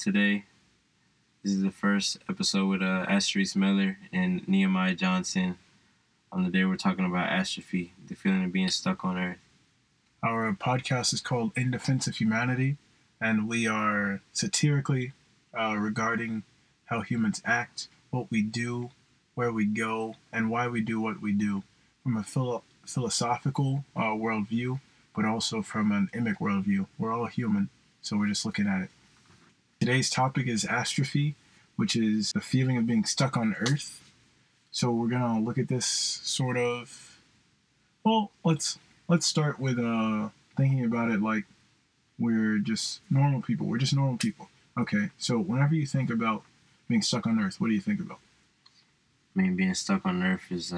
today. This is the first episode with Asterice Miller and Nehemiah Johnson. On the day we're talking about astrophy, the feeling of being stuck on Earth. Our podcast is called In Defense of Humanity, and we are satirically regarding how humans act, what we do, where we go, and why we do what we do from a philosophical worldview, but also from an immic worldview. We're all human, so we're just looking at it. Today's topic is astrophy, which is the feeling of being stuck on Earth. So we're going to look at this sort of, well, let's start with thinking about it like we're just normal people. We're just normal people. Okay, so whenever you think about being stuck on Earth, what do you think about? I mean, being stuck on Earth is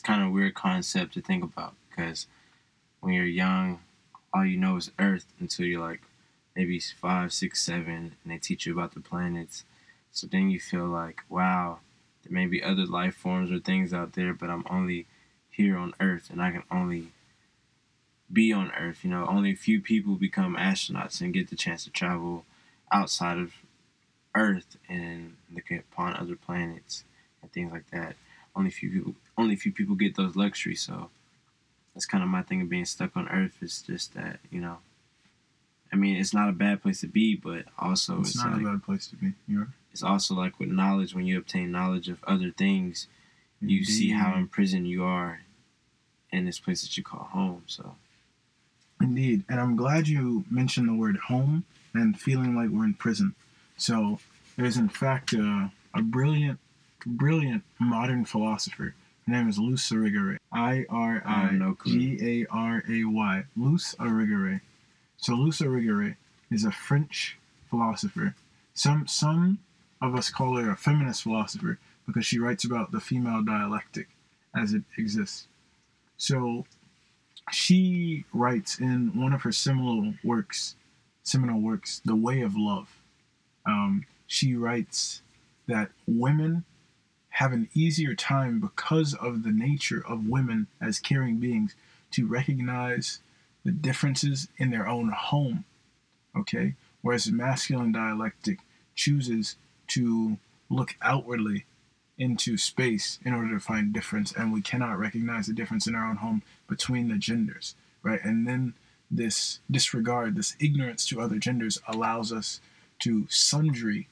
kind of a weird concept to think about, because when you're young, all you know is Earth until you're like maybe 5, 6, 7, and they teach you about the planets. So then you feel like, wow, there may be other life forms or things out there, but I'm only here on Earth, and I can only be on Earth. You know, only a few people become astronauts and get the chance to travel outside of Earth and look upon other planets and things like that. Only a few people get those luxuries. So that's kind of my thing of being stuck on Earth. It's just that, you know, I mean, it's not a bad place to be, but also it's not a bad place to be. You're right. It's also like with knowledge, when you obtain knowledge of other things, you see how imprisoned you are in this place that you call home. So, indeed. And I'm glad you mentioned the word home and feeling like we're in prison. So there's, in fact, a brilliant modern philosopher. Her name is Luce Irigaray. Irigaray. Luce Irigaray. So Luce Irigaray is a French philosopher. Some of us call her a feminist philosopher because she writes about the female dialectic as it exists. So she writes in one of her seminal works, The Way of Love. She writes that women have an easier time because of the nature of women as caring beings to recognize the differences in their own home, okay? Whereas masculine dialectic chooses to look outwardly into space in order to find difference, and we cannot recognize the difference in our own home between the genders, right? And then this disregard, this ignorance to other genders, allows us to sundry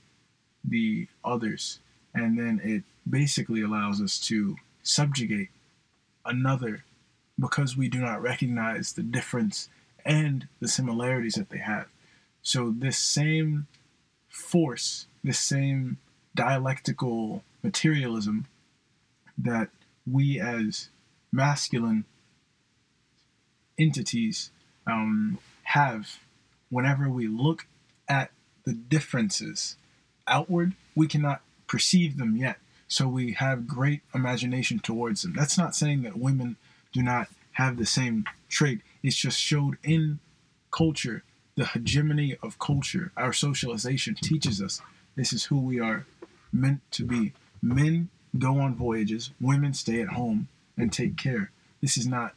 the others, and then it basically allows us to subjugate another because we do not recognize the difference and the similarities that they have. So this same force, this same dialectical materialism that we as masculine entities have, whenever we look at the differences outward, we cannot perceive them yet. So we have great imagination towards them. That's not saying that women do not have the same trait. It's just showed in culture. The hegemony of culture, our socialization, teaches us this is who we are meant to be. Men go on voyages, women stay at home and take care. This is not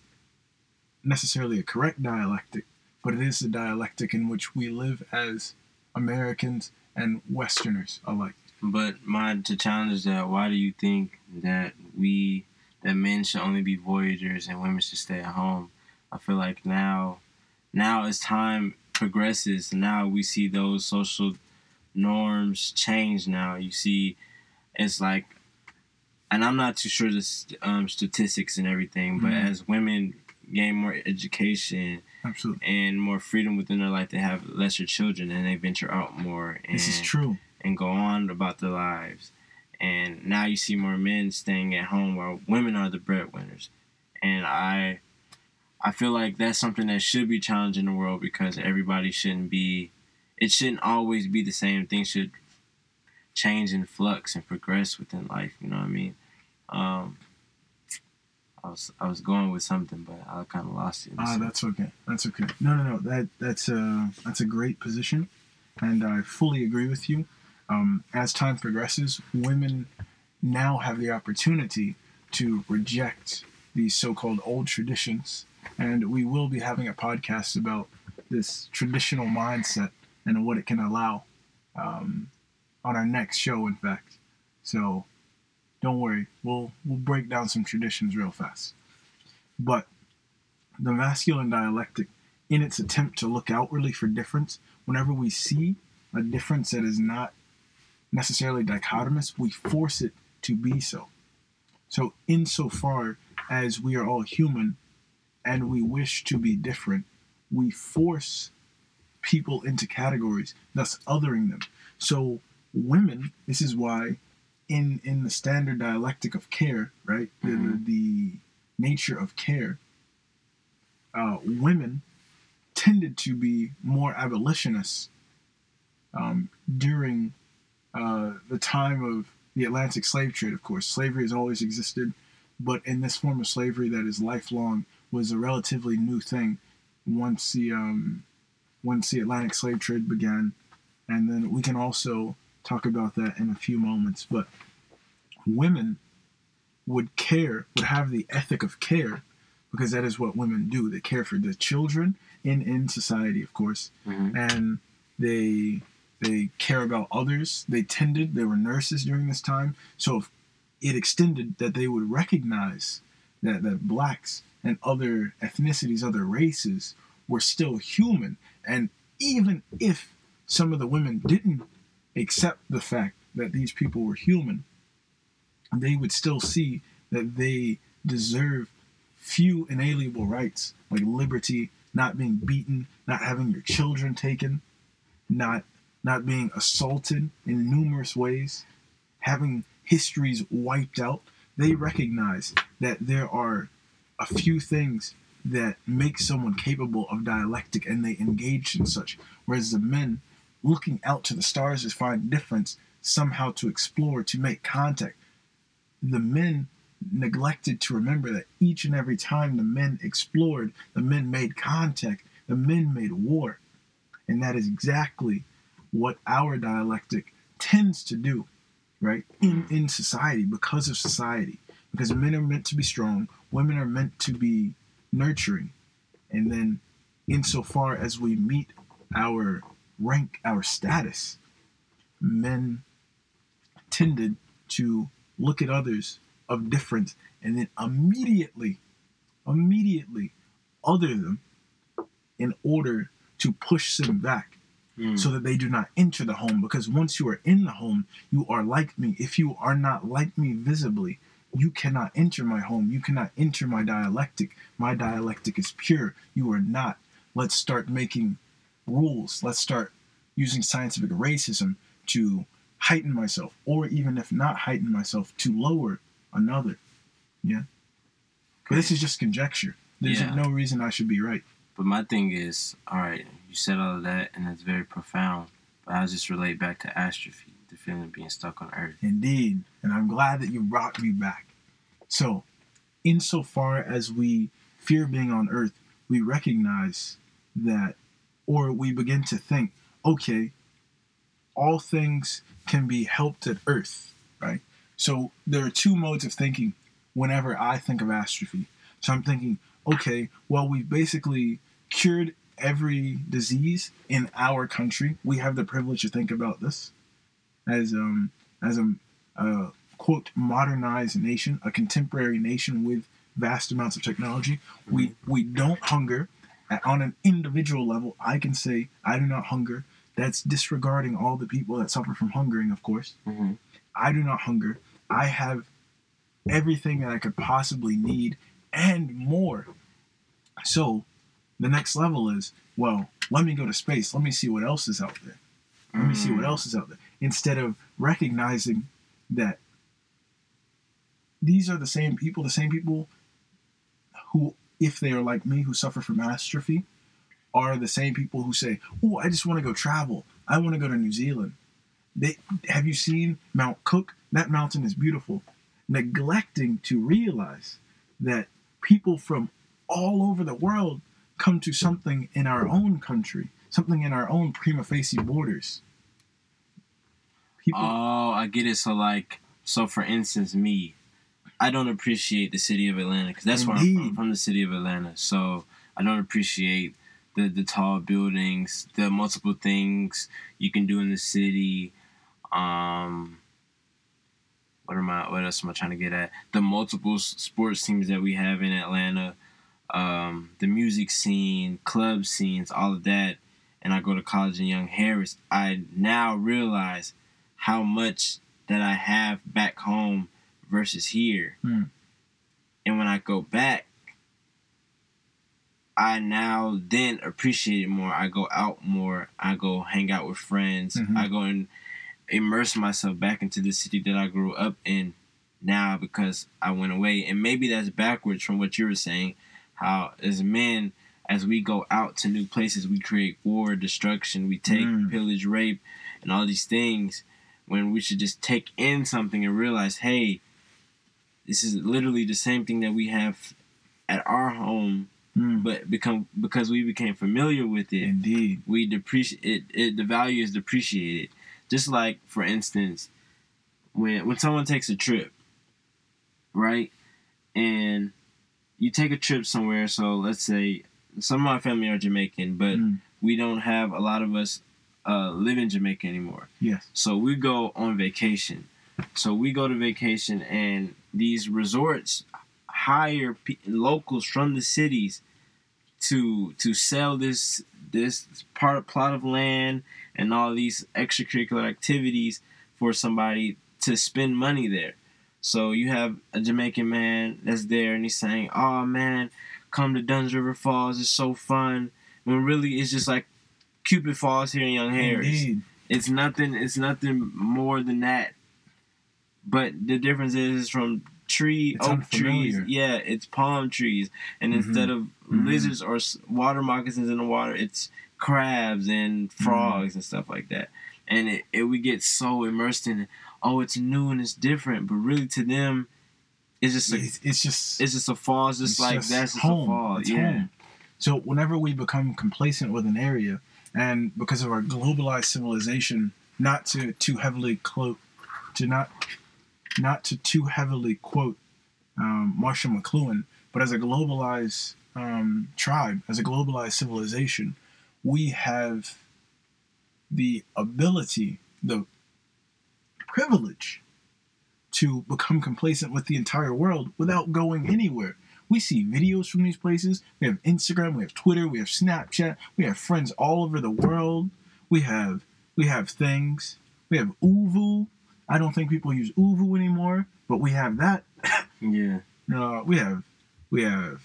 necessarily a correct dialectic, but it is the dialectic in which we live as Americans and Westerners alike. But the challenge is that, why do you think that men should only be voyagers and women should stay at home? I feel like now it's time progresses. Now we see those social norms change. Now you see, it's like, and I'm not too sure the statistics and everything, but as women gain more education, absolutely, and more freedom within their life, they have lesser children and they venture out more. And, this is true. And go on about their lives. And now you see more men staying at home while women are the breadwinners. And I feel like that's something that should be challenged in the world, because everybody shouldn't be... It shouldn't always be the same. Things should change and flux and progress within life. You know what I mean? I was going with something, but I kind of lost it. That's okay. No. That's a great position, and I fully agree with you. As time progresses, women now have the opportunity to reject these so-called old traditions. And we will be having a podcast about this traditional mindset and what it can allow on our next show, in fact. So don't worry, we'll break down some traditions real fast. But the masculine dialectic, in its attempt to look outwardly for difference, whenever we see a difference that is not necessarily dichotomous, we force it to be so. So insofar as we are all human and we wish to be different, we force people into categories, thus othering them. So women, this is why in the standard dialectic of care, right, mm-hmm. the nature of care, women tended to be more abolitionists during the time of the Atlantic slave trade. Of course, slavery has always existed, but in this form of slavery that is lifelong was a relatively new thing once the Atlantic slave trade began. And then we can also talk about that in a few moments. But women would have the ethic of care, because that is what women do. They care for the children in society, of course. Mm-hmm. And they care about others. They were nurses during this time. So if it extended that they would recognize that blacks and other ethnicities, other races, were still human. And even if some of the women didn't accept the fact that these people were human, they would still see that they deserve few inalienable rights, like liberty, not being beaten, not having your children taken, not being assaulted in numerous ways, having histories wiped out. They recognize that there are a few things that make someone capable of dialectic, and they engage in such. Whereas the men, looking out to the stars to find difference, somehow to explore, to make contact, the men neglected to remember that each and every time the men explored, the men made contact, the men made war. And that is exactly what our dialectic tends to do, right? In society, because of society. Because men are meant to be strong, women are meant to be nurturing. And then insofar as we meet our rank, our status, men tended to look at others of difference and then immediately other them in order to push them back so that they do not enter the home. Because once you are in the home, you are like me. If you are not like me visibly, you cannot enter my home. You cannot enter my dialectic. My dialectic is pure. You are not. Let's start making rules. Let's start using scientific racism to heighten myself, or even if not heighten myself, to lower another. Yeah. But this is just conjecture. There's no reason I should be right. But my thing is, all right, you said all of that, and it's very profound. But I'll just relate back to astrophy, the feeling of being stuck on Earth. Indeed. And I'm glad that you brought me back. So, insofar as we fear being on Earth, we recognize that, or we begin to think, okay, all things can be helped at Earth, right? So there are two modes of thinking whenever I think of astrophy. So I'm thinking, okay, well, we've basically cured every disease in our country. We have the privilege to think about this as a quote, modernized nation, a contemporary nation with vast amounts of technology. We don't hunger. On an individual level, I can say I do not hunger. That's disregarding all the people that suffer from hungering, of course. Mm-hmm. I do not hunger. I have everything that I could possibly need and more. So the next level is, well, let me go to space. Let me see what else is out there. Instead of recognizing that these are the same people who, if they are like me, who suffer from astrophy, are the same people who say, oh, I just want to go travel. I want to go to New Zealand. Have you seen Mount Cook? That mountain is beautiful. Neglecting to realize that people from all over the world come to something in our own country, something in our own prima facie borders. People... Oh, I get it. So for instance, me. I don't appreciate the city of Atlanta, because that's where I'm from the city of Atlanta. So I don't appreciate the tall buildings, the multiple things you can do in the city. What else am I trying to get at? The multiple sports teams that we have in Atlanta, the music scene, club scenes, all of that. And I go to college in Young Harris. I now realize how much that I have back home versus here. Mm. And when I go back, I now then appreciate it more. I go out more. I go hang out with friends. Mm-hmm. I go and immerse myself back into the city that I grew up in now because I went away. And maybe that's backwards from what you were saying, how as men, as we go out to new places, we create war, destruction, we take pillage, rape, and all these things, when we should just take in something and realize, hey, this is literally the same thing that we have at our home, but because we became familiar with it, indeed, we depreciate it, the value is depreciated. Just like, for instance, when someone takes a trip, right, and you take a trip somewhere, so let's say some of my family are Jamaican, but we don't have a lot of us live in Jamaica anymore. Yes. So we go on vacation. So we go to vacation, and these resorts hire locals from the cities to sell this plot of land and all these extracurricular activities for somebody to spend money there. So you have a Jamaican man that's there, and he's saying, "Oh man, come to Duns River Falls. It's so fun." When really it's just like Cupid Falls here in Young Harris. Indeed. It's nothing more than that. But the difference is from oak trees. Yeah, it's palm trees. And instead of lizards or water moccasins in the water, it's crabs and frogs and stuff like that. And we get so immersed in it. Oh, it's new and it's different. But really to them, it's just a fall. It's just like that's home. A fall. It's home. So whenever we become complacent with an area, and because of our globalized civilization, not to too heavily quote Marshall McLuhan, but as a globalized tribe, as a globalized civilization, we have the ability, the privilege to become complacent with the entire world without going anywhere. We see videos from these places. We have Instagram, we have Twitter, we have Snapchat, we have friends all over the world. We have things. We have Uvu. I don't think people use Uvu anymore, but we have that. Yeah. We have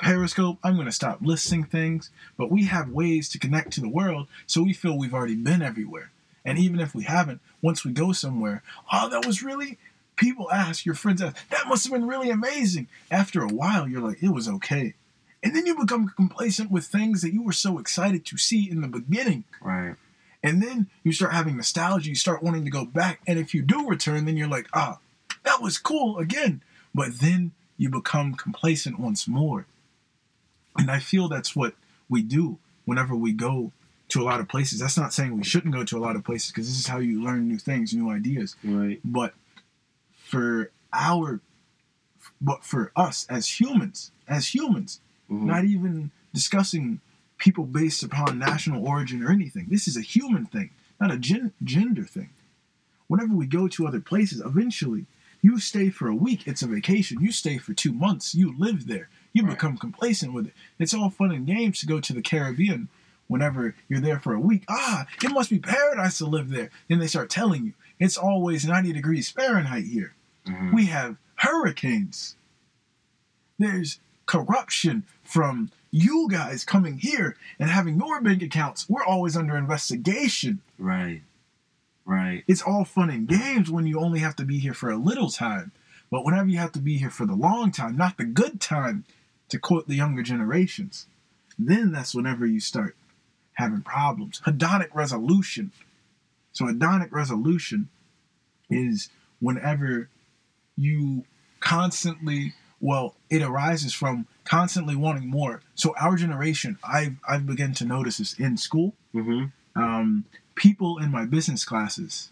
Periscope. I'm going to stop listing things, but we have ways to connect to the world, so we feel we've already been everywhere. And even if we haven't, once we go somewhere, oh, that was really... People ask, your friends ask, that must have been really amazing. After a while, you're like, it was okay. And then you become complacent with things that you were so excited to see in the beginning. Right. And then you start having nostalgia. You start wanting to go back. And if you do return, then you're like, that was cool again. But then you become complacent once more. And I feel that's what we do whenever we go to a lot of places. That's not saying we shouldn't go to a lot of places, because this is how you learn new things, new ideas. Right. But for us as humans, not even discussing people based upon national origin or anything. This is a human thing, not a gender thing. Whenever we go to other places, eventually you stay for a week. It's a vacation. You stay for 2 months. You live there. You become complacent with it. It's all fun and games to go to the Caribbean whenever you're there for a week. It must be paradise to live there. Then they start telling you it's always 90 degrees Fahrenheit here. Mm-hmm. We have hurricanes. There's corruption from you guys coming here and having your bank accounts. We're always under investigation. Right. It's all fun and games when you only have to be here for a little time. But whenever you have to be here for the long time, not the good time, to quote the younger generations, then that's whenever you start having problems. Hedonic resolution. So hedonic resolution is... whenever you it arises from constantly wanting more. So our generation, I've begun to notice this in school. Mm-hmm. People in my business classes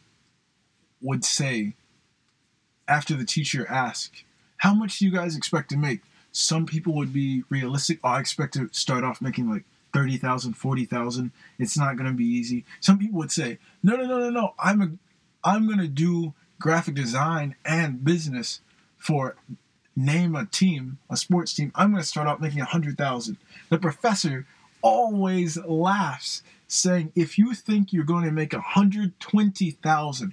would say, after the teacher asked, how much do you guys expect to make? Some people would be realistic. I expect to start off making like $30,000, $40,000. It's not going to be easy. Some people would say, no. I'm going to do graphic design and business for, name a team, a sports team. I'm going to start out making $100,000. The professor always laughs, saying, if you think you're going to make $120,000,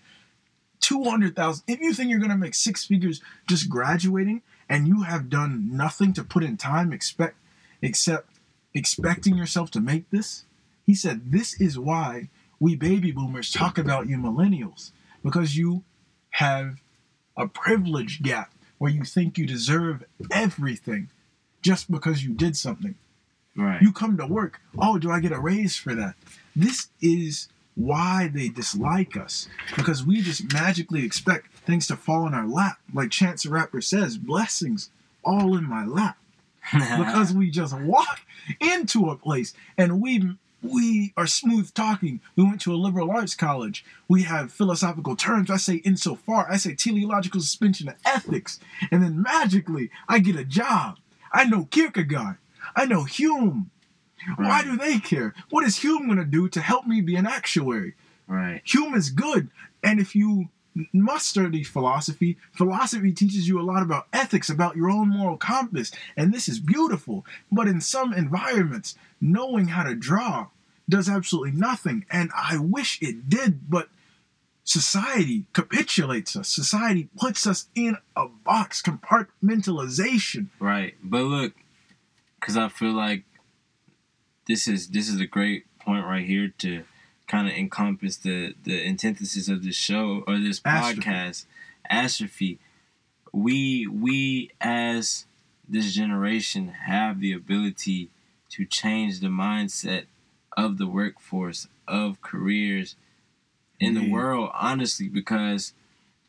$200,000, if you think you're going to make six figures just graduating and you have done nothing to put in time except expecting yourself to make this, he said, this is why we baby boomers talk about you millennials, because you have a privilege gap where you think you deserve everything just because you did something. Right. You come to work, oh, do I get a raise for that? This is why they dislike us, because we just magically expect things to fall in our lap. Like Chance the Rapper says, blessings all in my lap. Because we just walk into a place and we are smooth talking. We went to a liberal arts college. We have philosophical terms. I say insofar. I say teleological suspension of ethics. And then magically, I get a job. I know Kierkegaard. I know Hume. Right. Why do they care? What is Hume going to do to help me be an actuary? Right. Hume is good. And if you must study philosophy, philosophy teaches you a lot about ethics, about your own moral compass. And this is beautiful. But in some environments, knowing how to draw does absolutely nothing. And I wish it did, but society capitulates us. Society puts us in a box, compartmentalization. Right. But look, because I feel like this is a great point right here to kind of encompass the antithesis of this show or this podcast, Astrophy. We as this generation have the ability to change the mindset of the workforce, of careers in the world, honestly, because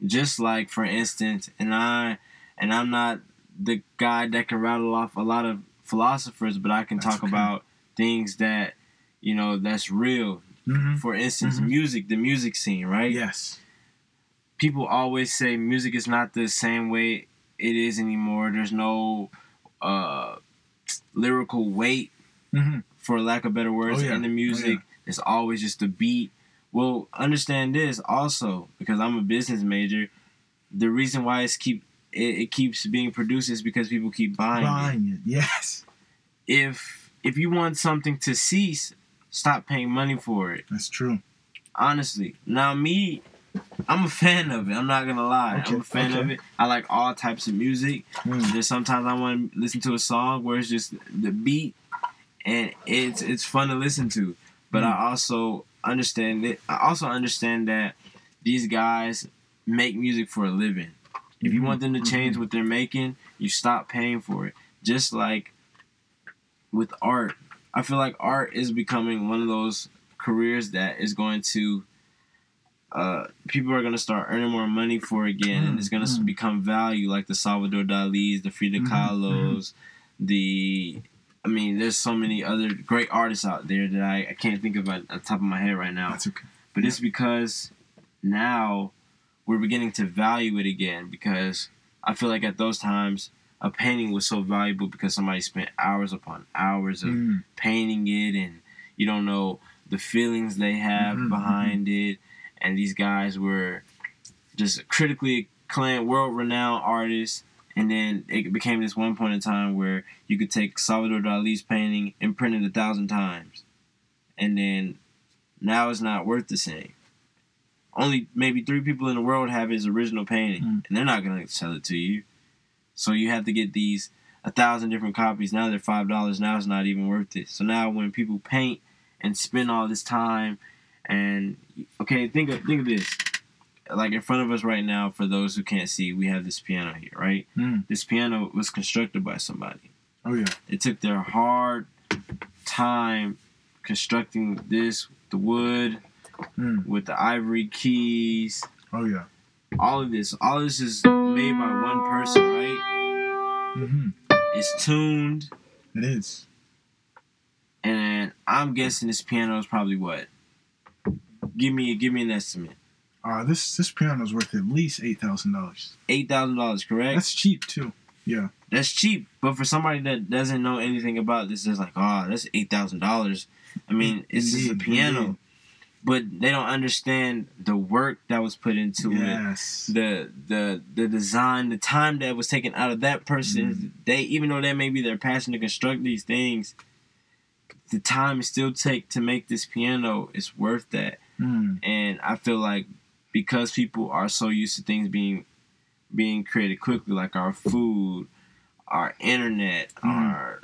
just like, for instance, and I'm not the guy that can rattle off a lot of philosophers, but I can talk about things that, you know, that's real. Mm-hmm. For instance, music, the music scene, right? Yes. People always say music is not the same way it is anymore. There's no lyrical weight, for lack of better words, in the music. Oh, yeah. It's always just the beat. Well, understand this also, because I'm a business major. The reason why it keeps being produced is because people keep buying it. Yes. If you want something to cease, stop paying money for it. That's true. Honestly. Now, me, I'm a fan of it. I'm not going to lie. Okay. I'm a fan of it. I like all types of music. There's sometimes I want to listen to a song where it's just the beat, and it's fun to listen to. But I also understand that these guys make music for a living. If you want them to change what they're making, you stop paying for it. Just like with art. I feel like art is becoming one of those careers that is going to, people are going to start earning more money for again, and it's going to become value, like the Salvador Dali's, the Frida Kahlo's, there's so many other great artists out there that I can't think of at the top of my head right now. That's okay. But it's because now we're beginning to value it again, because I feel like at those times, a painting was so valuable because somebody spent hours upon hours of painting it, and you don't know the feelings they have behind it. And these guys were just critically acclaimed, world-renowned artists. And then it became this one point in time where you could take Salvador Dali's painting and print it 1,000 times. And then now it's not worth the same. Only maybe 3 people in the world have his original painting, and they're not going to sell it to you. So you have to get these 1,000 different copies. Now they're $5. Now it's not even worth it. So now when people paint and spend all this time, and okay, think of this. Like in front of us right now, for those who can't see, we have this piano here, right? This piano was constructed by somebody. Oh yeah. It took their hard time constructing this, the wood, with the ivory keys. Oh yeah. All of this is made by one person, right? It's tuned. It is. And I'm guessing this piano is probably what? Give me an estimate. This piano is worth at least $8,000. $8,000, correct? That's cheap too. Yeah. That's cheap, but for somebody that doesn't know anything about this, it's like, oh, that's $8,000. I mean, it's just a piano. Yeah. But they don't understand the work that was put into it, the design, the time that was taken out of that person. Mm-hmm. They, even though that may be their passion to construct these things, the time it still take to make this piano is worth that. Mm. And I feel like because people are so used to things being created quickly, like our food, our internet, our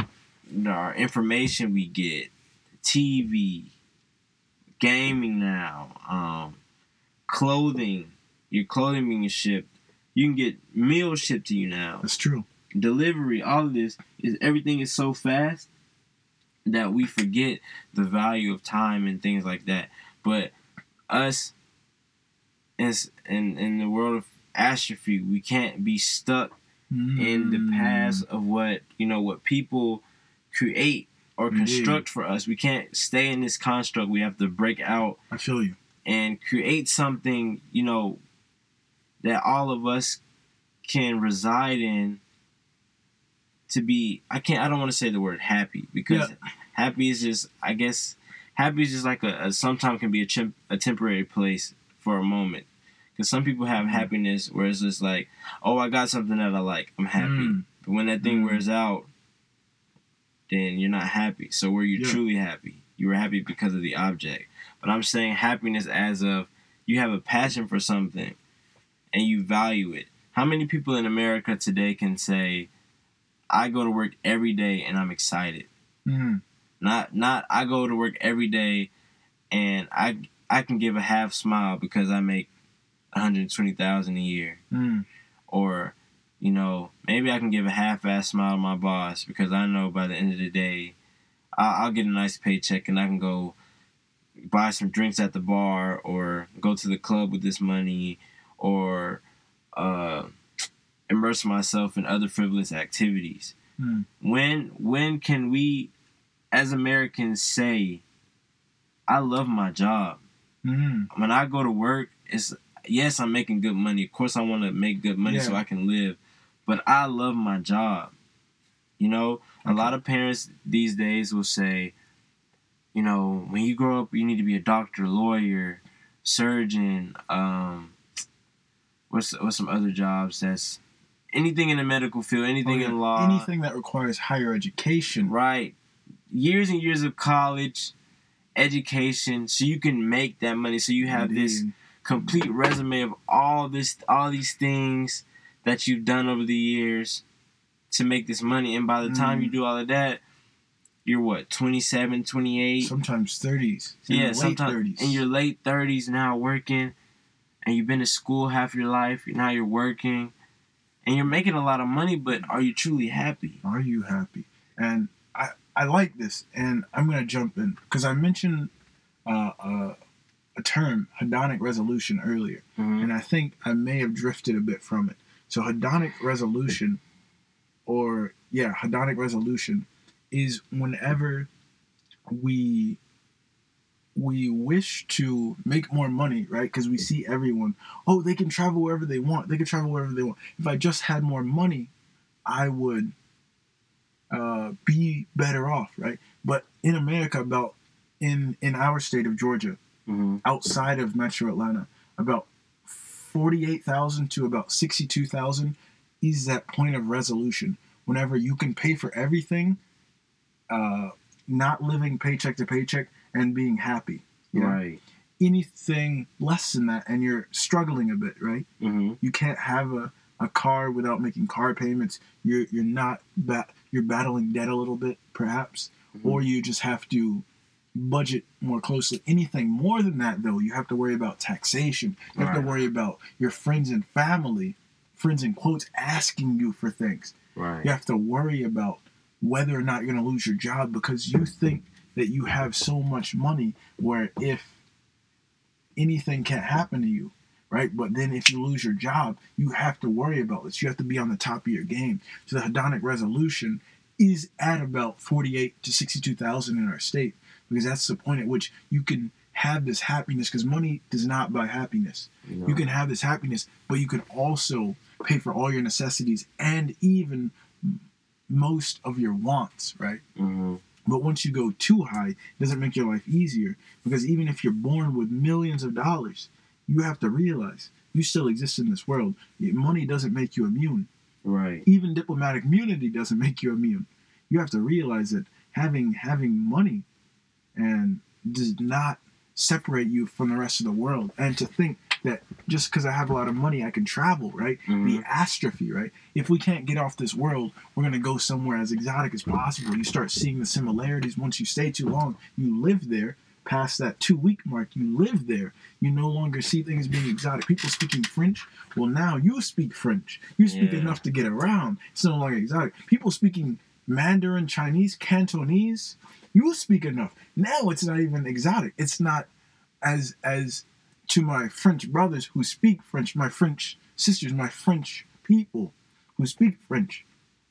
information we get, TV, gaming now, clothing, your clothing being shipped, you can get meals shipped to you now. That's true. Delivery, all of this, everything is so fast that we forget the value of time and things like that. But us, in the world of astrophy, we can't be stuck in the past of what people create or construct for us. We can't stay in this construct. We have to break out. I feel you. And create something, that all of us can reside in. To be, I don't want to say the word happy, because happy is just, happy is just like sometimes can be a temporary place for a moment. Because some people have happiness where it's just like, oh, I got something that I like, I'm happy. But when that thing wears out, then you're not happy. So were you truly happy? You were happy because of the object. But I'm saying happiness as of you have a passion for something and you value it. How many people in America today can say, I go to work every day and I'm excited? Not I go to work every day and I can give a half smile because I make $120,000 a year. Or, maybe I can give a half-ass smile to my boss because I know by the end of the day I'll get a nice paycheck and I can go buy some drinks at the bar or go to the club with this money or immerse myself in other frivolous activities. When can we, as Americans, say, I love my job? When I go to work, it's, yes, I'm making good money. Of course, I want to make good money so I can live. But I love my job. A lot of parents these days will say, when you grow up, you need to be a doctor, lawyer, surgeon. What's some other jobs that's... anything in the medical field, anything in law. Anything that requires higher education. Right. Years and years of college, education, so you can make that money. So you have this complete resume of all these things that you've done over the years to make this money. And by the time you do all of that, you're what, 27, 28? Sometimes 30s. Yeah, sometimes 30s. In your late 30s now working, and you've been to school half your life, and now you're working. And you're making a lot of money, but are you truly happy? Are you happy? And I like this, and I'm going to jump in. Because I mentioned a term, hedonic resolution, earlier. And I think I may have drifted a bit from it. So hedonic resolution is whenever we wish to make more money, right? Because we see everyone, oh, they can travel wherever they want. They can travel wherever they want. If I just had more money, I would be better off, right? But in America, in our state of Georgia, outside of Metro Atlanta, about 48,000 to about 62,000 is that point of resolution. Whenever you can pay for everything, not living paycheck to paycheck, and being happy. Right. Anything less than that, and you're struggling a bit, right? You can't have a car without making car payments. You're not you're battling debt a little bit, perhaps, or you just have to budget more closely. Anything more than that, though, you have to worry about taxation. You have to worry about your friends and family, friends in quotes, asking you for things. Right. You have to worry about whether or not you're going to lose your job because you think that you have so much money where if anything can happen to you, right? But then if you lose your job, you have to worry about this. You have to be on the top of your game. So the hedonic resolution is at about 48 to 62,000 in our state, because that's the point at which you can have this happiness, because money does not buy happiness. You can have this happiness, but you can also pay for all your necessities and even most of your wants, right? Mm-hmm. But once you go too high, it doesn't make your life easier, because even if you're born with millions of dollars, you have to realize you still exist in this world. Money doesn't make you immune. Right. Even diplomatic immunity doesn't make you immune. You have to realize that having money and does not separate you from the rest of the world. And to think that just because I have a lot of money, I can travel, right? Mm-hmm. The astrophy, right? If we can't get off this world, we're going to go somewhere as exotic as possible. You start seeing the similarities. Once you stay too long, you live there. Past that 2-week mark, you live there. You no longer see things being exotic. People speaking French, well, now you speak French. You speak enough to get around. It's no longer exotic. People speaking Mandarin, Chinese, Cantonese, you speak enough. Now it's not even exotic. It's not as to my French brothers who speak French, my French sisters, my French people who speak French.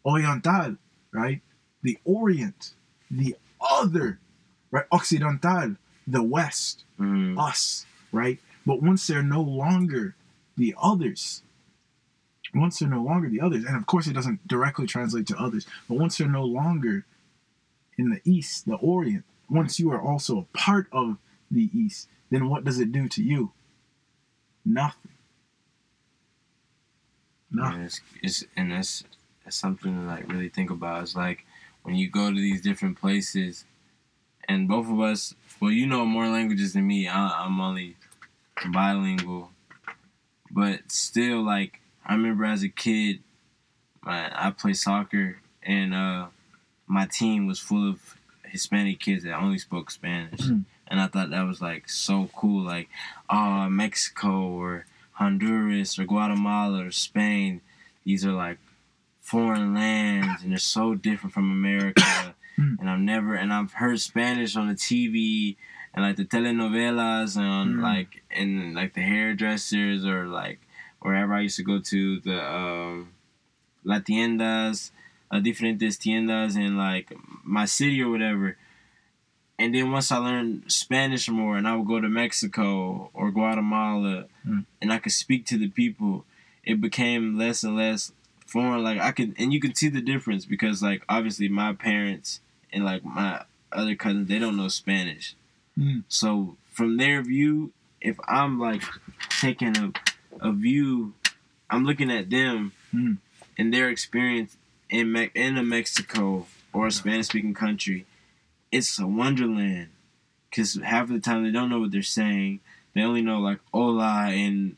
Oriental, right? The Orient, the other, right? Occidental, the West, us, right? But once they're no longer the others, and of course it doesn't directly translate to others, but once they're no longer in the East, the Orient, once you are also a part of the East, then what does it do to you? Nothing. Nothing. Yeah, it's something to like really think about. It's like when you go to these different places, and both of us, well, you know more languages than me. I'm only bilingual, but still, like, I remember as a kid, I played soccer, and my team was full of Hispanic kids that only spoke Spanish. Mm. And I thought that was, like, so cool. Like, Mexico or Honduras or Guatemala or Spain, these are, like, foreign lands, and they're so different from America. And I've heard Spanish on the TV and, like, the telenovelas and, like, and, like, the hairdressers or, like, wherever I used to go to, the la tiendas, diferentes tiendas in, like, my city or whatever. And then once I learned Spanish more and I would go to Mexico or Guatemala and I could speak to the people, it became less and less foreign. Like, you could see the difference because, like, obviously my parents and, like, my other cousins, they don't know Spanish. Mm. So from their view, if I'm, like, taking a view, I'm looking at them and their experience in Mexico or a Spanish-speaking country. It's a wonderland because half of the time they don't know what they're saying. They only know, like, hola and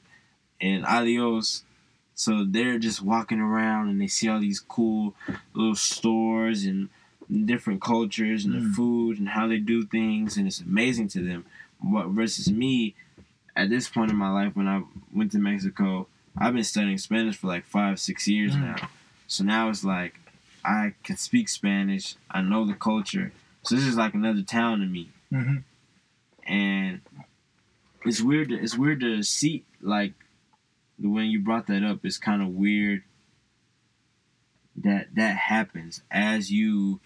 adios. So they're just walking around and they see all these cool little stores and different cultures and the food and how they do things, and it's amazing to them. What versus me, at this point in my life, when I went to Mexico, I've been studying Spanish for like 5-6 years now. So now it's like, I can speak Spanish. I know the culture. So this is like another town to me. Mm-hmm. And it's weird to see, like, when you brought that up, it's kind of weird that happens as you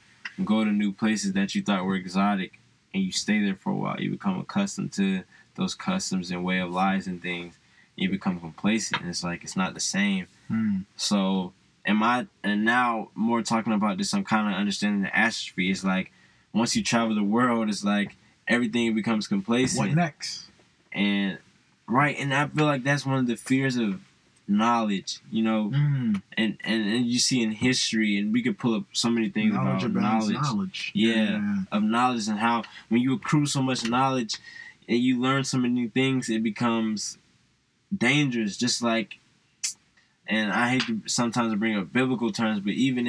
go to new places that you thought were exotic and you stay there for a while. You become accustomed to those customs and way of lives and things, and you become complacent, and it's like it's not the same. So and now more talking about this, I'm kind of understanding the astrophy. It's like once you travel the world, it's like everything becomes complacent. What next? And right, and I feel like that's one of the fears of knowledge, you know. And you see in history, and we could pull up so many things about knowledge. Yeah, of knowledge, and how when you accrue so much knowledge and you learn so many new things, it becomes dangerous. Just like, and I hate to sometimes bring up biblical terms, but even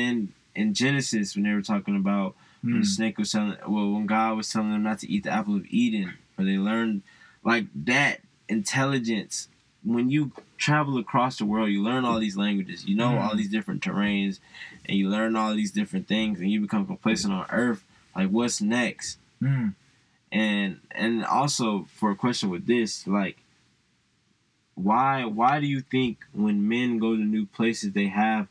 in Genesis, when they were talking about when the snake was telling, well, when God was telling them not to eat the apple of Eden, or they learned, like, that intelligence. When you travel across the world, you learn all these languages, you know, all these different terrains, and you learn all these different things, and you become complacent on earth. Like, what's next? And also for a question with this, like, why do you think when men go to new places, they have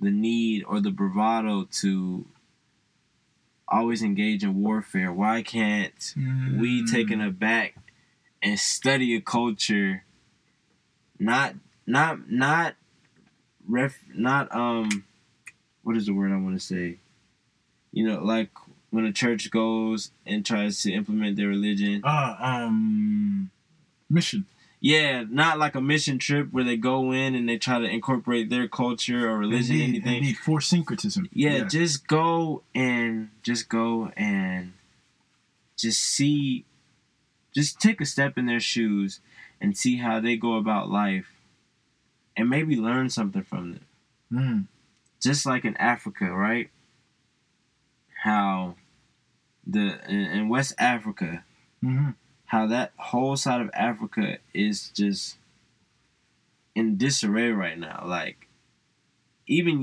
the need or the bravado to always engage in warfare? Why can't we take an aback and study a culture, not what is the word I want to say? You know, like when a church goes and tries to implement their religion. Mission. Yeah, not like a mission trip where they go in and they try to incorporate their culture or religion, anything. They need for syncretism. Yeah, just go and see, just take a step in their shoes and see how they go about life, and maybe learn something from them. Mm. Just like in Africa, right? How in West Africa. Mm-hmm. How that whole side of Africa is just in disarray right now. Like, even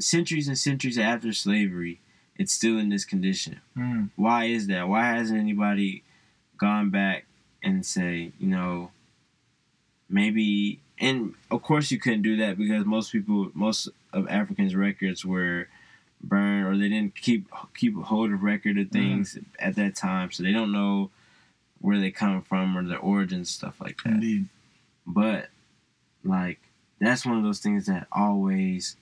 centuries and centuries after slavery, it's still in this condition. Mm. Why is that? Why hasn't anybody gone back and say, you know, maybe... And, of course, you couldn't do that because most of Africans' records were... burn, or they didn't keep hold of record of things at that time, so they don't know where they come from or their origins, stuff like that. Indeed. But like, that's one of those things that always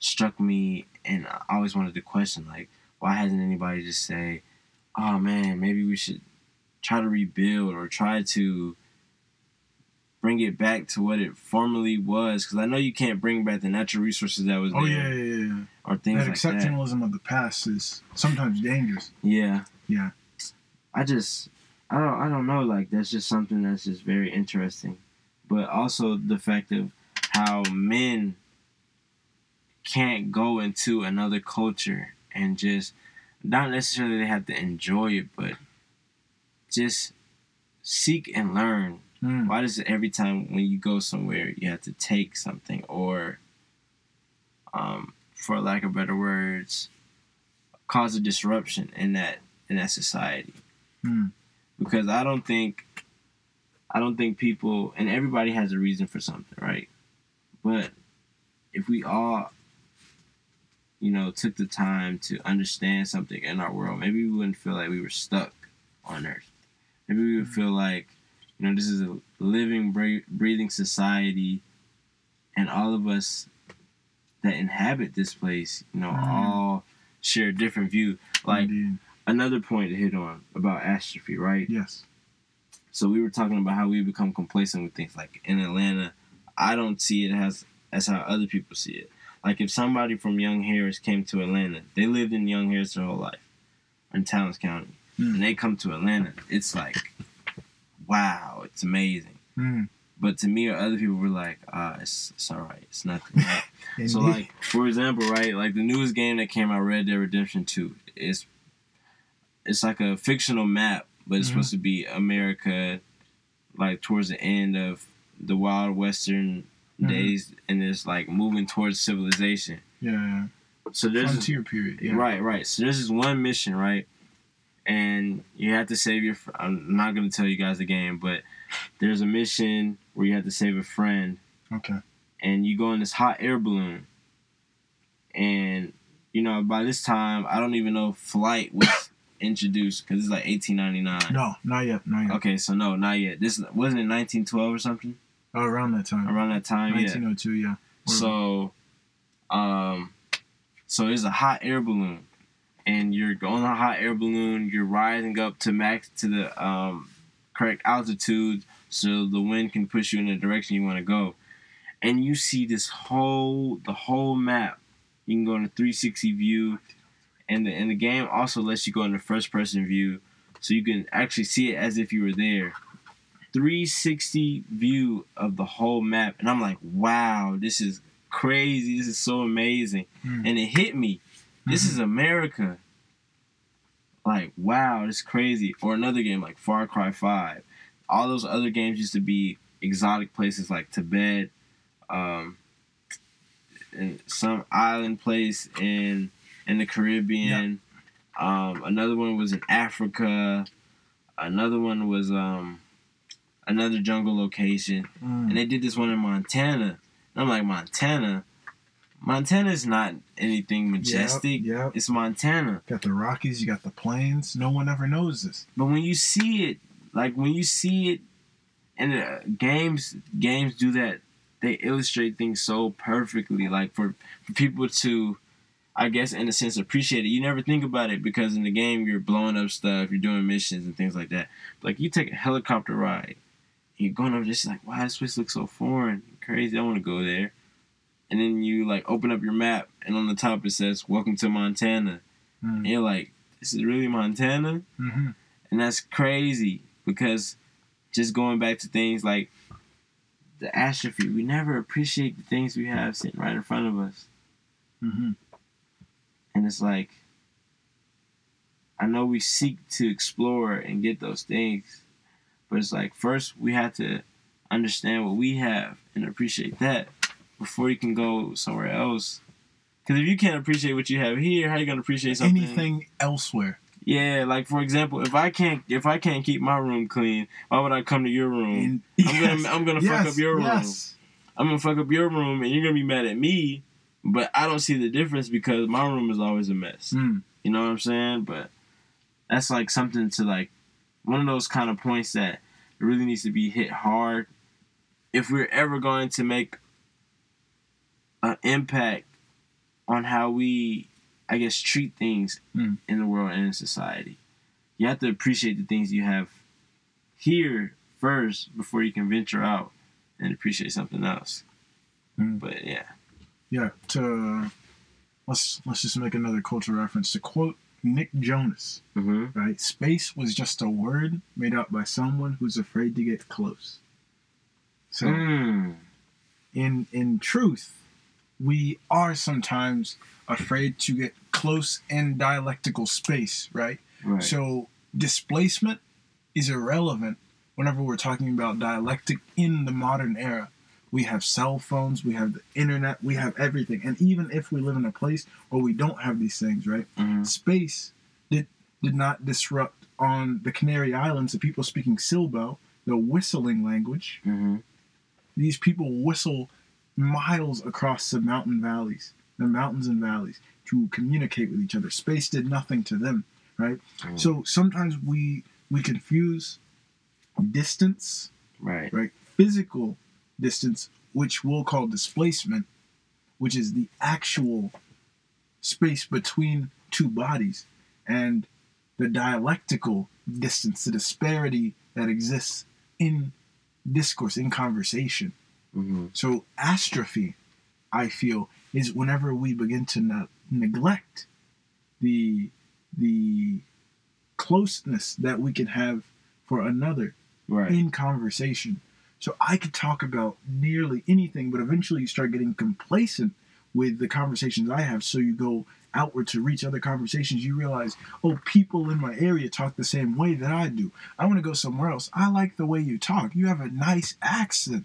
struck me, and I always wanted to question, like, why hasn't anybody just say, oh man, maybe we should try to rebuild or try to bring it back to what it formerly was, because I know you can't bring back the natural resources that was there. Oh, yeah. Or things that like that. That exceptionalism of the past is sometimes dangerous. Yeah. Yeah. I don't know, like, that's just something that's just very interesting. But also the fact of how men can't go into another culture and just, not necessarily they have to enjoy it, but just seek and learn. Mm. Why does it every time when you go somewhere you have to take something, or for lack of better words, cause a disruption in that society? Mm. Because I don't think people, and everybody has a reason for something, right? But if we all, you know, took the time to understand something in our world, maybe we wouldn't feel like we were stuck on Earth. Maybe we would feel like, you know, this is a living, breathing society, and all of us that inhabit this place, you know, all share a different view. Like, indeed. Another point to hit on about astrophy, right? Yes. So we were talking about how we become complacent with things. Like, in Atlanta, I don't see it as how other people see it. Like, if somebody from Young Harris came to Atlanta, they lived in Young Harris their whole life, in Towns County, and they come to Atlanta, it's like... wow, it's amazing. Mm. But to me or other people were like, it's all right. It's nothing. Right? So, like, for example, right, like the newest game that came out, Red Dead Redemption 2, it's like a fictional map, but it's supposed to be America, like, towards the end of the Wild Western days, and it's, like, moving towards civilization. Yeah. So there's frontier period. Yeah. Right. So there's this one mission, right? And you have to save your... I'm not going to tell you guys the game, but there's a mission where you have to save a friend. Okay. And you go in this hot air balloon. And, you know, by this time, I don't even know if flight was introduced, because it's like $18.99. No, not yet. Okay, so no, not yet. This wasn't it 1912 or something? Oh, around that time. 1902, yeah. So it's a hot air balloon. And you're going on a hot air balloon. You're rising up to max to the correct altitude, so the wind can push you in the direction you want to go. And you see the whole map. You can go in a 360 view, and the game also lets you go in the first person view, so you can actually see it as if you were there. 360 view of the whole map, and I'm like, wow, this is crazy. This is so amazing, and it hit me. This is America. Like, wow, it's crazy. Or another game like Far Cry 5. All those other games used to be exotic places like Tibet, and some island place in the Caribbean. Yep. Another one was in Africa. Another one was another jungle location. Mm. And they did this one in Montana. And I'm like, Montana is not anything majestic. Yep. It's Montana. You got the Rockies, you got the plains. No one ever knows this. But when you see it, and games do that they illustrate things so perfectly. Like, for people to, I guess, in a sense, appreciate it. You never think about it because in the game, you're blowing up stuff, you're doing missions and things like that. But, like, you take a helicopter ride, you're going over this, like, wow, this place looks so foreign, crazy, I want to go there. And then you, like, open up your map, and on the top it says, welcome to Montana. Mm-hmm. And you're like, this is really Montana? Mm-hmm. And that's crazy because just going back to things like the atrophy, we never appreciate the things we have sitting right in front of us. Mm-hmm. And it's like, I know we seek to explore and get those things, but it's like, first we have to understand what we have and appreciate that before you can go somewhere else. Because if you can't appreciate what you have here, how are you going to appreciate something? Anything elsewhere. Yeah, like, for example, if I can't keep my room clean, why would I come to your room? Yes. I'm gonna fuck up your room. Yes. I'm gonna fuck up your room, and you're gonna be mad at me. But I don't see the difference because my room is always a mess. Mm. You know what I'm saying? But that's like something to, like, one of those kind of points that really needs to be hit hard if we're ever going to make an impact on how we, I guess, treat things in the world and in society. You have to appreciate the things you have here first before you can venture out and appreciate something else. Mm. But yeah. Yeah, let's just make another culture reference. To quote Nick Jonas, mm-hmm. right? Space was just a word made up by someone who's afraid to get close. So in truth, we are sometimes afraid to get close in dialectical space, right? So displacement is irrelevant whenever we're talking about dialectic in the modern era. We have cell phones, we have the internet, we have everything. And even if we live in a place where we don't have these things, right? Mm-hmm. Space did not disrupt on the Canary Islands the people speaking Silbo, the whistling language. Mm-hmm. These people whistle miles across the mountains and valleys to communicate with each other. Space did nothing to them, right? Mm-hmm. So sometimes we confuse distance, right? Physical distance, which we'll call displacement, which is the actual space between two bodies, and the dialectical distance, the disparity that exists in discourse, in conversation. Mm-hmm. So astrophy, I feel, is whenever we begin to neglect the closeness that we can have for another in conversation. So I could talk about nearly anything, but eventually you start getting complacent with the conversations I have. So you go outward to reach other conversations. You realize, oh, people in my area talk the same way that I do. I want to go somewhere else. I like the way you talk. You have a nice accent.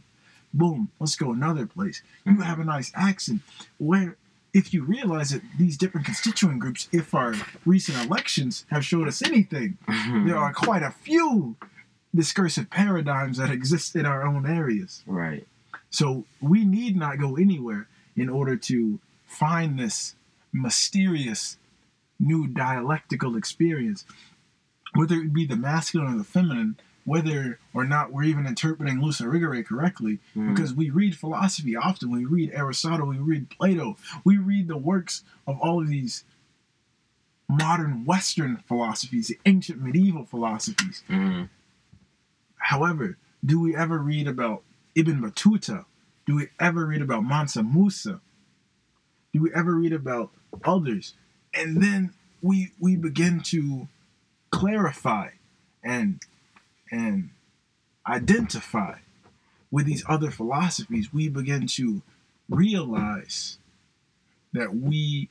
Boom, let's go another place. You have a nice accent. Where, if you realize that these different constituent groups, if our recent elections have showed us anything, there are quite a few discursive paradigms that exist in our own areas. Right. So we need not go anywhere in order to find this mysterious new dialectical experience, whether it be the masculine or the feminine, whether or not we're even interpreting Luce Irigaray correctly, because we read philosophy often. We read Aristotle. We read Plato. We read the works of all of these modern Western philosophies, the ancient medieval philosophies. Mm. However, do we ever read about Ibn Battuta? Do we ever read about Mansa Musa? Do we ever read about others? And then we begin to clarify and identify with these other philosophies. We begin to realize that we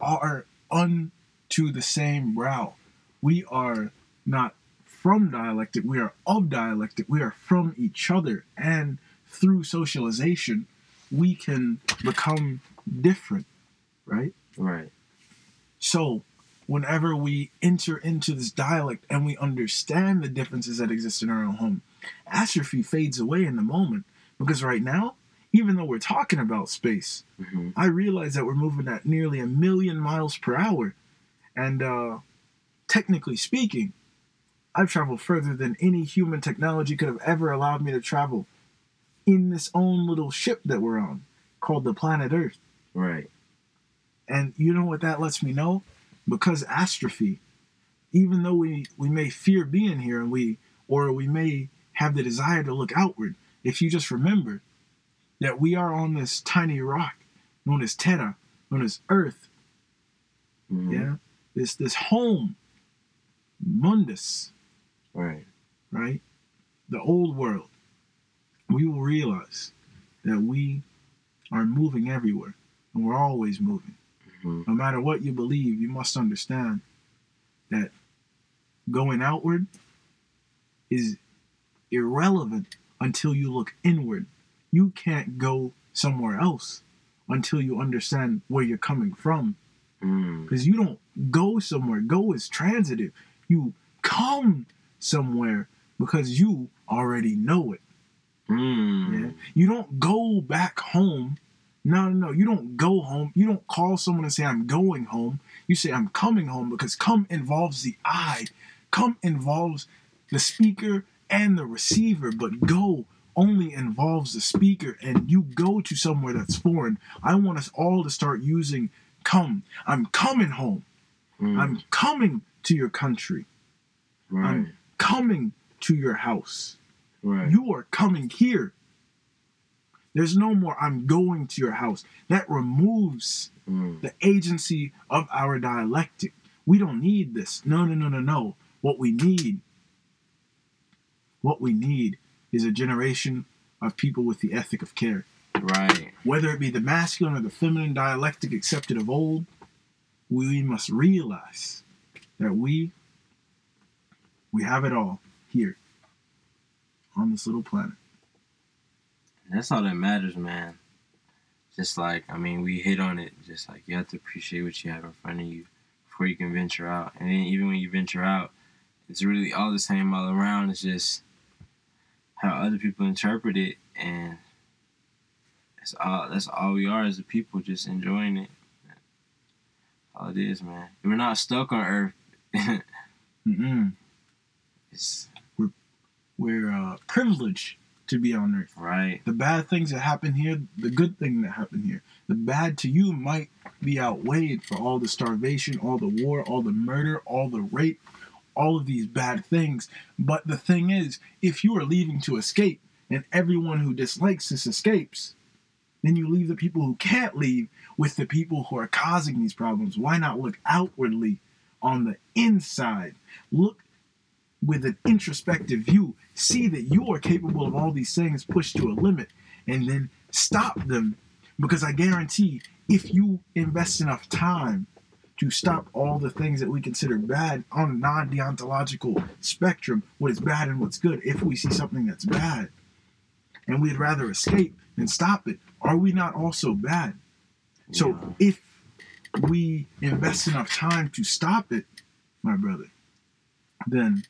are unto the same brow. We are not from dialectic, we are of dialectic, we are from each other, and through socialization, we can become different, right? Right. So, whenever we enter into this dialect and we understand the differences that exist in our own home, astrophy fades away in the moment, because right now, even though we're talking about space, I realize that we're moving at nearly 1,000,000 miles per hour, and technically speaking, I've traveled further than any human technology could have ever allowed me to travel. in this own little ship that we're on called the planet Earth. Right. And you know what that lets me know? Because astrophy, even though we may fear being here, and we may have the desire to look outward, if you just remember that we are on this tiny rock known as Terra, known as Earth. Mm-hmm. Yeah. This home, mundus. Right. Right? The old world. We will realize that we are moving everywhere, and we're always moving. Mm-hmm. No matter what you believe, you must understand that going outward is irrelevant until you look inward. You can't go somewhere else until you understand where you're coming from. Because you don't go somewhere. Go is transitive. You come somewhere because you already know it. Yeah? You don't go back home. No. You don't go home. You don't call someone and say, I'm going home. You say, I'm coming home, because come involves the I. Come involves the speaker and the receiver, but go only involves the speaker, and you go to somewhere that's foreign. I want us all to start using come. I'm coming home. I'm coming to your country. Right. I'm coming to your house. Right. You are coming here. There's no more I'm going to your house. That removes the agency of our dialectic. We don't need this. No. What we need is a generation of people with the ethic of care. Right. Whether it be the masculine or the feminine dialectic accepted of old, we must realize that we have it all here on this little planet. That's all that matters, man. Just like, I mean, we hit on it. Just like, you have to appreciate what you have in front of you before you can venture out. And then even when you venture out, it's really all the same all around. It's just how other people interpret it, and that's all we are as a people, just enjoying it. That's all it is, man. We're not stuck on Earth. Mm-mm. We're privileged to be on Earth. Right. The bad things that happen here, the good thing that happened here, the bad to you might be outweighed for all the starvation, all the war, all the murder, all the rape, all of these bad things. But the thing is, if you are leaving to escape, and everyone who dislikes this escapes, then you leave the people who can't leave with the people who are causing these problems. Why not look outwardly on the inside? Look with an introspective view. See that you are capable of all these things pushed to a limit, and then stop them. Because I guarantee, if you invest enough time to stop all the things that we consider bad on a non-deontological spectrum, what is bad and what's good, if we see something that's bad and we'd rather escape than stop it, are we not also bad? Yeah. So if we invest enough time to stop it, my brother, then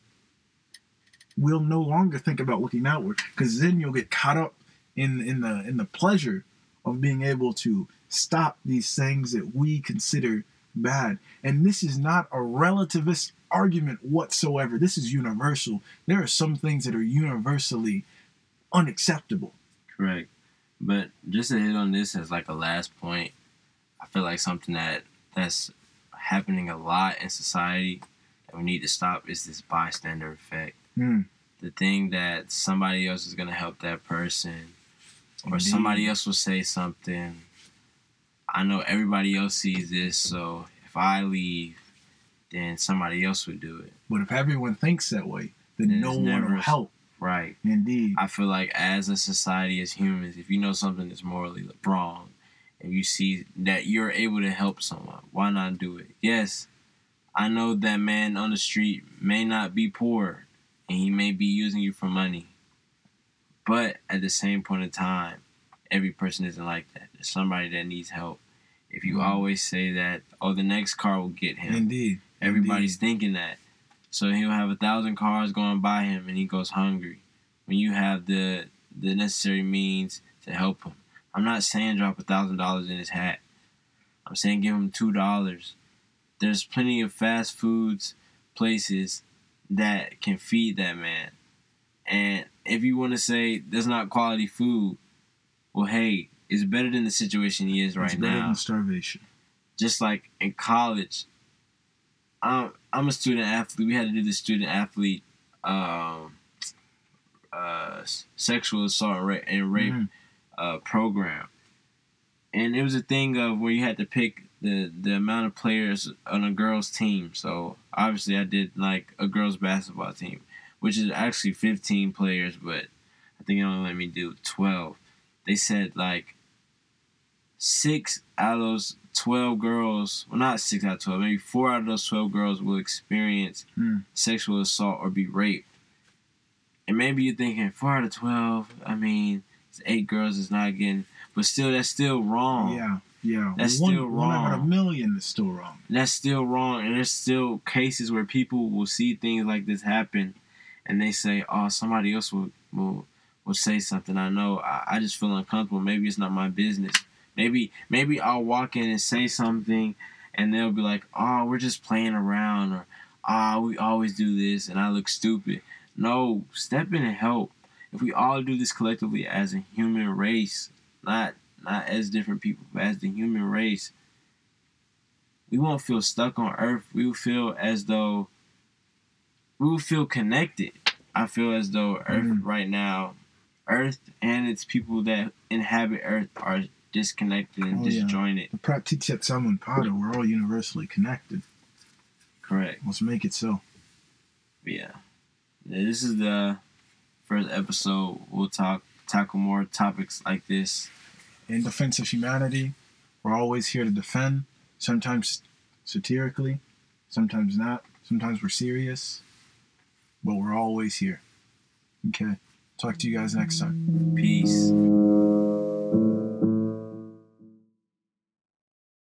we'll no longer think about looking outward, because then you'll get caught up in the pleasure of being able to stop these things that we consider bad. And this is not a relativist argument whatsoever. This is universal. There are some things that are universally unacceptable. Correct. But just to hit on this as like a last point, I feel like something that's happening a lot in society that we need to stop is this bystander effect. The thing that somebody else is going to help that person, or somebody else will say something. I know everybody else sees this, so if I leave, then somebody else would do it. But if everyone thinks that way, then no one will help. Right. Indeed. I feel like as a society, as humans, if you know something that's morally wrong, and you see that you're able to help someone, why not do it? Yes, I know that man on the street may not be poor, and he may be using you for money. But at the same point in time, every person isn't like that. There's somebody that needs help. If you always say that, oh, the next car will get him. Indeed. Everybody's thinking that. So he'll have 1,000 cars going by him, and he goes hungry. When you have the necessary means to help him. I'm not saying drop $1,000 in his hat. I'm saying give him $2. There's plenty of fast foods places that can feed that man. And if you want to say that's not quality food, well, hey, it's better than the situation he is right now. It's better than starvation. Just like in college, I'm a student athlete. We had to do the student athlete sexual assault and rape program. And it was a thing of where you had to pick the amount of players on a girls' team. So obviously I did like a girls' basketball team, which is actually 15 players, but I think it only let me do 12. They said like 6 out of those 12 girls, well, not 6 out of 12, maybe 4 out of those 12 girls will experience sexual assault or be raped. And maybe you're thinking, 4 out of 12, I mean, it's 8 girls is not getting... But still, that's still wrong. Yeah. That's still wrong. 1 out of a million is still wrong. That's still wrong. And there's still cases where people will see things like this happen and they say, oh, somebody else will say something. I know. I just feel uncomfortable. Maybe it's not my business. Maybe I'll walk in and say something and they'll be like, oh, we're just playing around, or oh, we always do this and I look stupid. No, step in and help. If we all do this collectively as a human race, not as different people, but as the human race, we won't feel stuck on Earth. We will feel as though we will feel connected. I feel as though Earth right now, Earth and its people that inhabit Earth are disconnected and disjointed. Yeah. We're all universally connected. Correct. Let's make it so. Yeah. This is the first episode. We'll tackle more topics like this. In defense of humanity, we're always here to defend, sometimes satirically, sometimes not, sometimes we're serious, but we're always here. Okay, talk to you guys next time. Peace.